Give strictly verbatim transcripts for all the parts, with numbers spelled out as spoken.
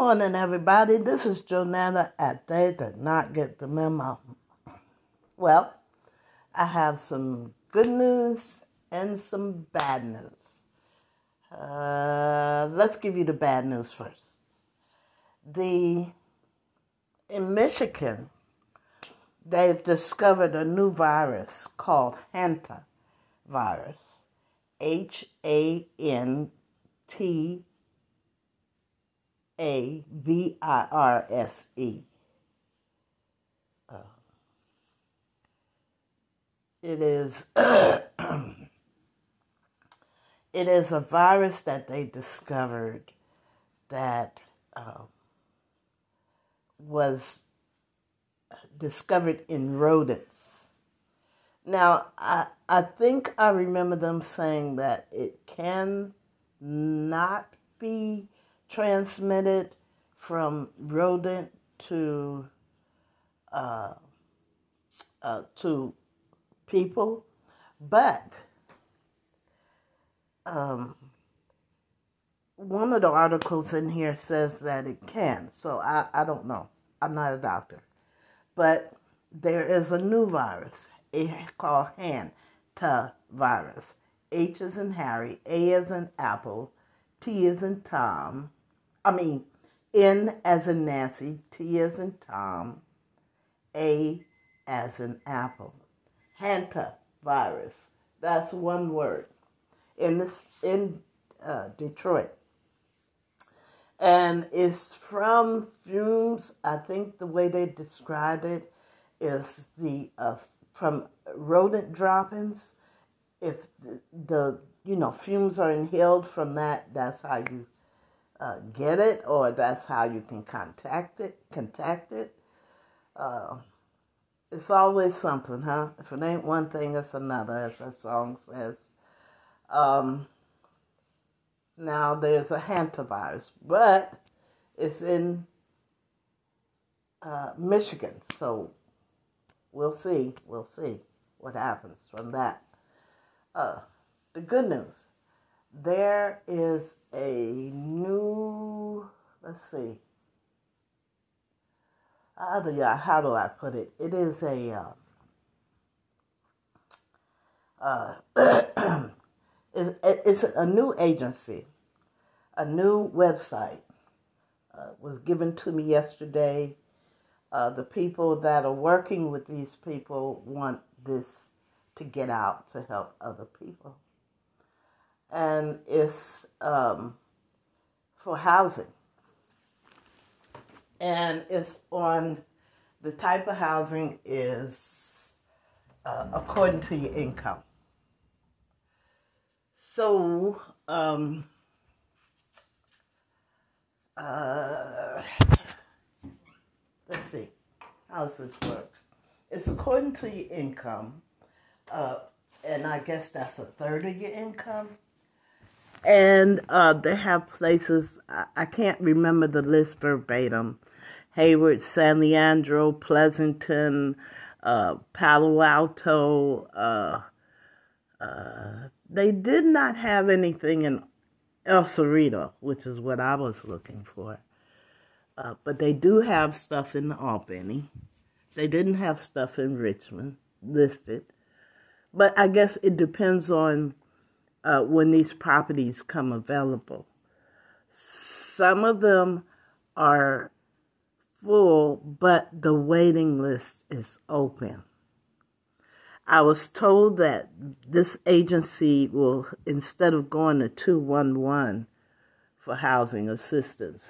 morning, everybody. This is Jonetta at They Did Not Get the Memo. Well, I have some good news and some bad news. Uh, let's give you the bad news first. The in Michigan, they've discovered a new virus called Hanta virus, H A N T A V I R S E. Uh, it is it is a virus that they discovered that um, was discovered in rodents. Now, I I think I remember them saying that it can not be transmitted from rodent to uh, uh, to people, but um, one of the articles in here says that it can. So I, I don't know. I'm not a doctor, but there is a new virus called Hanta virus. H is in Harry, A is in Apple, T is in Tom. I mean, N as in Nancy, T as in Tom, A as in Apple. Hanta virus. That's one word. In this, in uh, Detroit, and it's from fumes. I think the way they described it is the uh, from rodent droppings. If the, the you know fumes are inhaled from that, that's how you Uh, get it, or that's how you can contact it, contact it. Uh, it's always something, huh? If it ain't one thing, it's another, as that song says. Um, now, there's a Hanta virus, but it's in uh, Michigan, so we'll see, we'll see what happens from that. Uh, the good news. There is a new, let's see, how do, y'all, how do I put it? It is a, uh, uh, it's, it's a new agency, a new website uh, was given to me yesterday. Uh, the people that are working with these people want this to get out to help other people. And it's um, for housing. And it's on, the type of housing is uh, according to your income. So, um, uh, let's see, how does this work? It's according to your income, uh, and I guess that's a third of your income. And uh, they have places, I, I can't remember the list verbatim, Hayward, San Leandro, Pleasanton, uh, Palo Alto. Uh, uh, they did not have anything in El Cerrito, which is what I was looking for. Uh, but they do have stuff in Albany. They didn't have stuff in Richmond listed. But I guess it depends on Uh, when these properties come available. Some of them are full, but the waiting list is open. I was told that this agency will, instead of going to two one one for housing assistance,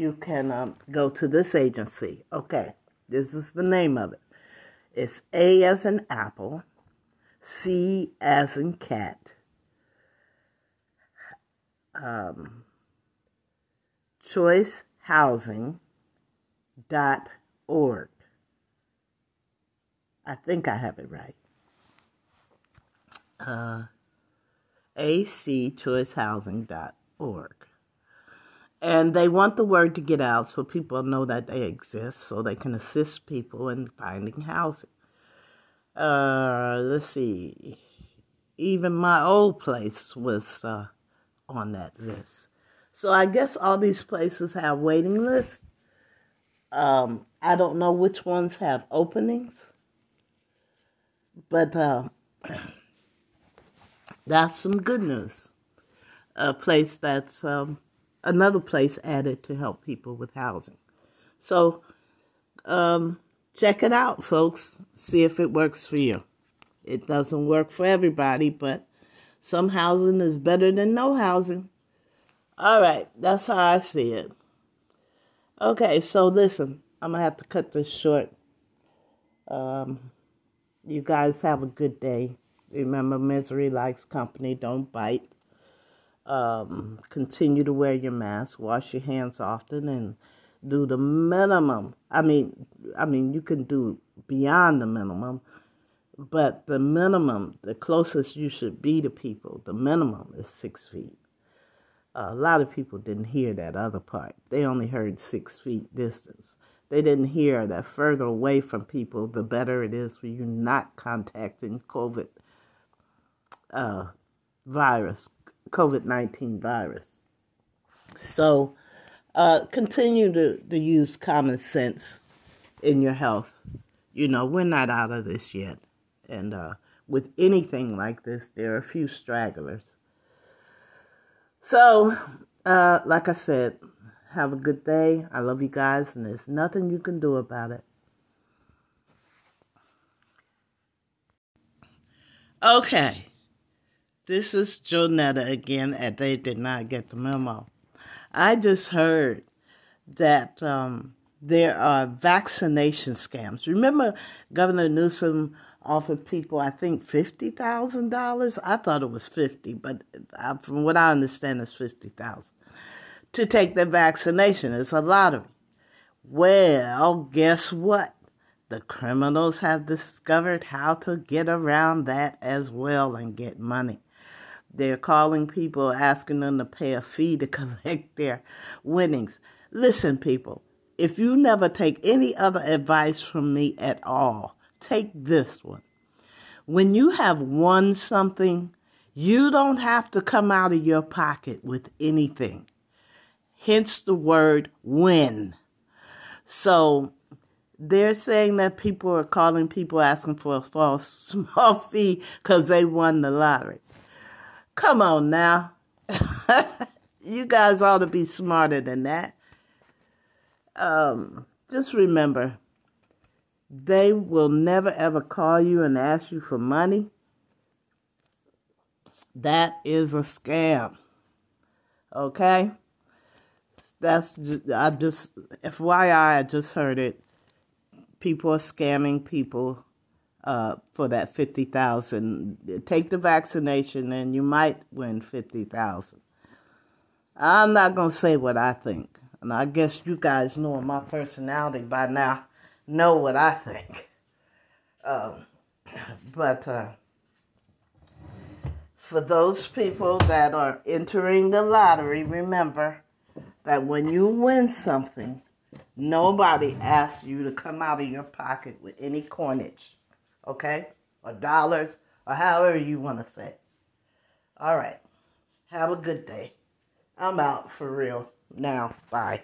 you can um, go to this agency. Okay, this is the name of it. It's A as in Apple, C as in Cat, Um, choice housing dot org. I think I have it right. Uh, A C choice housing dot org. And they want the word to get out so people know that they exist, so they can assist people in finding housing. Uh, let's see. Even my old place was Uh, on that list. So I guess all these places have waiting lists. Um, I don't know which ones have openings. But uh, that's some good news. A place that's um, another place added to help people with housing. So um, check it out, folks. See if it works for you. It doesn't work for everybody, but some housing is better than no housing. All right, that's how I see it. Okay, so listen, I'm going to have to cut this short. Um, you guys have a good day. Remember, misery likes company. Don't bite. Um, continue to wear your mask. Wash your hands often and do the minimum. I mean, I mean, you can do beyond the minimum. But the minimum, the closest you should be to people, the minimum is six feet. Uh, a lot of people didn't hear that other part. They only heard six feet distance. They didn't hear that further away from people, the better it is for you not contacting COVID uh, virus, COVID nineteen virus. So uh, continue to, to use common sense in your health. You know, we're not out of this yet. And uh, with anything like this, there are a few stragglers. So, uh, like I said, have a good day. I love you guys, and there's nothing you can do about it. Okay. This is Jonetta again at They Did Not Get the Memo. I just heard that um, there are vaccination scams. Remember Governor Newsom offered people, I think, fifty thousand dollars. I thought it was fifty, but from what I understand, it's fifty thousand dollars to take the vaccination. It's a lottery. Well, guess what? The criminals have discovered how to get around that as well and get money. They're calling people, asking them to pay a fee to collect their winnings. Listen, people, if you never take any other advice from me at all, take this one. When you have won something, you don't have to come out of your pocket with anything. Hence the word win. So they're saying that people are calling people asking for a false small fee because they won the lottery. Come on now. You guys ought to be smarter than that. Um, just remember, they will never, ever call you and ask you for money. That is a scam. Okay? That's, I just, F Y I, I just heard it. People are scamming people uh, for that fifty thousand dollars. Take the vaccination and you might win fifty thousand dollars. I'm not going to say what I think. And I guess you guys know my personality by now. Know what I think. Um, but uh, for those people that are entering the lottery, remember that when you win something, nobody asks you to come out of your pocket with any coinage, okay? Or dollars, or however you want to say it. All right. Have a good day. I'm out for real now. Bye.